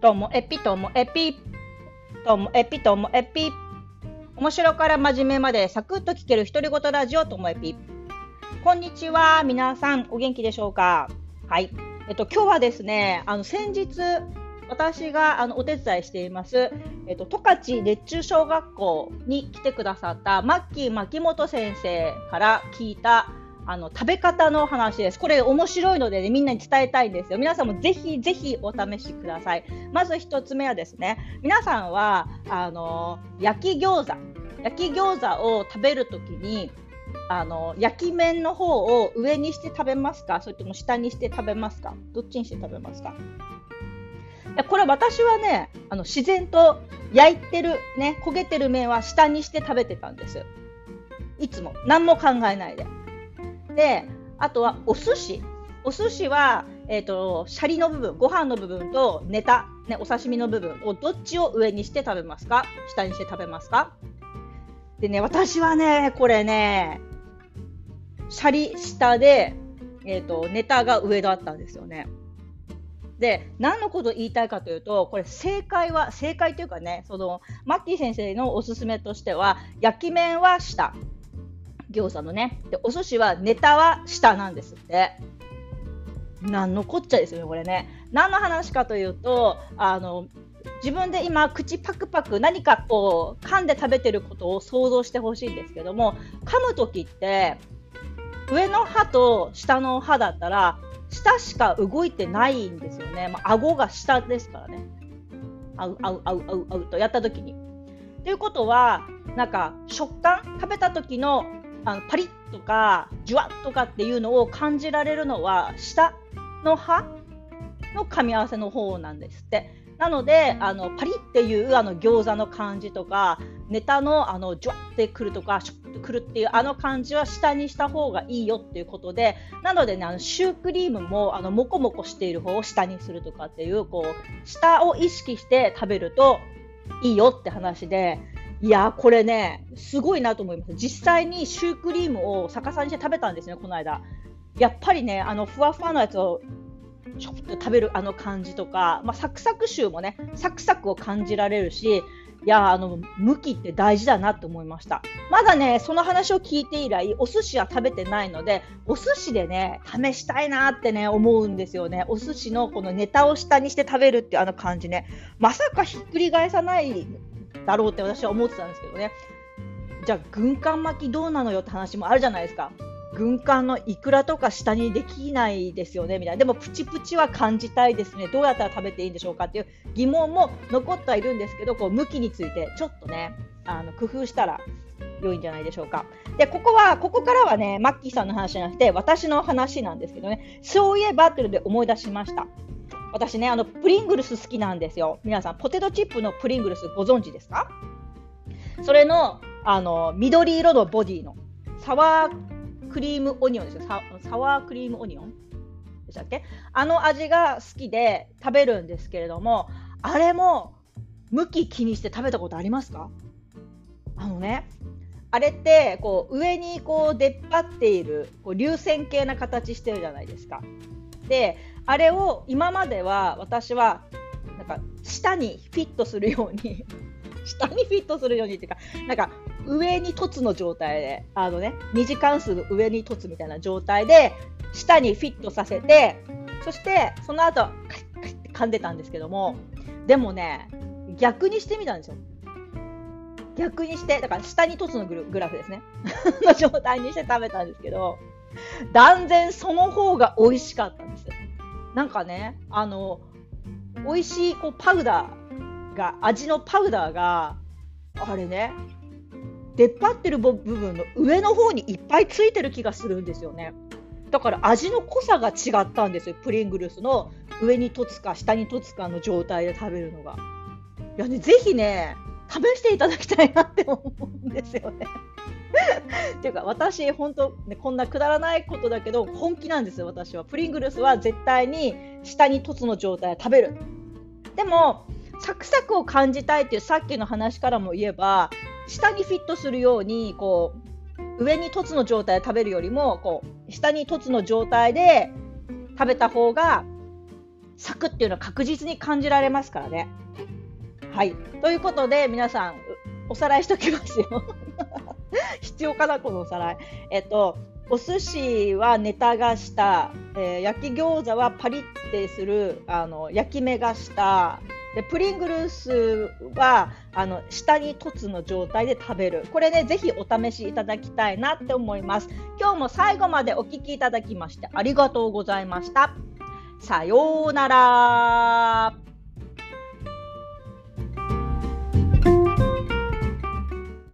ともえぴともえぴともえぴともえぴ、面白から真面目までサクッと聞ける独り言ラジオともえぴ。こんにちは、皆さんお元気でしょうか。はい、今日はですね、先日私がお手伝いしています、十勝熱中小学校に来てくださったマッキー牧本先生から聞いた食べ方の話です。これ面白いので、ね、みんなに伝えたいんですよ。皆さんもぜひぜひお試しください。まず一つ目はですね、皆さんは焼き餃子を食べるときに焼き面の方を上にして食べますか、それとも下にして食べますか、どっちにして食べますか。これ私はね、自然と焼いてる、ね、焦げてる面は下にして食べてたんです、いつも何も考えないで。で、あとはお寿司は、シャリの部分、ご飯の部分とネタ、ね、お刺身の部分をどっちを上にして食べますか、下にして食べますか。でね、私はね、これね、シャリ下で、ネタが上だったんですよね。で、何のことを言いたいかというと、これ正解というかね、マッキー先生のおすすめとしては、焼き面は下、餃子のね、でお寿司はネタは下なんですって。何のこっちゃですよね、これね。何の話かというと、自分で今口パクパク何かこう噛んで食べてることを想像してほしいんですけども、噛むときって上の歯と下の歯だったら下しか動いてないんですよね。まあ、顎が下ですからね、あうとやったときに、ということはなんか食感、食べた時のパリッとかジュワッとかっていうのを感じられるのは下の歯の噛み合わせの方なんですって。なのでパリッっていう餃子の感じとか、ネタのジュワッてくるとかシュッてくるっていう感じは下にした方がいいよっていうことで、なのでね、シュークリームもモコモコしている方を下にするとかっていう、こう下を意識して食べるといいよって話で、いやこれねすごいなと思います。実際にシュークリームを逆さにして食べたんですね、この間。やっぱりね、ふわふわのやつをちょっと食べる感じとか、まあ、サクサクシューもね、サクサクを感じられるし、いや向きって大事だなと思いました。まだね、その話を聞いて以来お寿司は食べてないので、お寿司でね試したいなってね思うんですよね。お寿司のこのネタを下にして食べるっていう感じね、まさかひっくり返さないだろうって私は思ってたんですけどね。じゃあ軍艦巻きどうなのよって話もあるじゃないですか。軍艦のイクラとか下にできないですよねみたいな。でもプチプチは感じたいですね、どうやったら食べていいんでしょうかっていう疑問も残ってはいるんですけど、こう向きについてちょっとね工夫したら良いんじゃないでしょうか。で、ここからはね、マッキーさんの話じゃなくて私の話なんですけどね、そういえばというので思い出しました。私ね、プリングルス好きなんですよ。皆さんポテトチップのプリングルスご存知ですか。それの緑色のボディのサワークリームオニオンでしたっけ。味が好きで食べるんですけれども、あれも向き気にして食べたことありますか。ね、あれってこう上にこう出っ張っているこう流線形な形してるじゃないですか。で、あれを今までは私はなんか下にフィットするように下にフィットするようにっていうか、なんか上に凸の状態で2次関数の上に凸みたいな状態で下にフィットさせて、そしてその後カリッカリって噛んでたんですけども、でもね逆にしてみたんですよ。逆にして、だから下に凸のグラフですねの状態にして食べたんですけど、断然その方が美味しかったんです。なんかね、美味しいこう味のパウダーがあれね、出っ張ってる部分の上の方にいっぱいついてる気がするんですよね。だから味の濃さが違ったんですよ、プリングルスの上に凸か下に凸かの状態で食べるのが。いやね、ぜひね試していただきたいなって思うんですよねっていうか私本当、ね、こんなくだらないことだけど本気なんですよ。私はプリングルスは絶対に下に凸の状態で食べる。でもサクサクを感じたいっていうさっきの話からも言えば、下にフィットするようにこう上に凸の状態で食べるよりもこう下に凸の状態で食べた方が咲くっていうのは確実に感じられますからね。はい。ということで皆さんおさらいしときますよ。必要かなこのおさらい。お寿司はネタがした、焼き餃子はパリってする焼き目がした。でプリングルスは下に凸の状態で食べる。これね、ぜひお試しいただきたいなって思います。今日も最後までお聞きいただきましてありがとうございました。さようなら。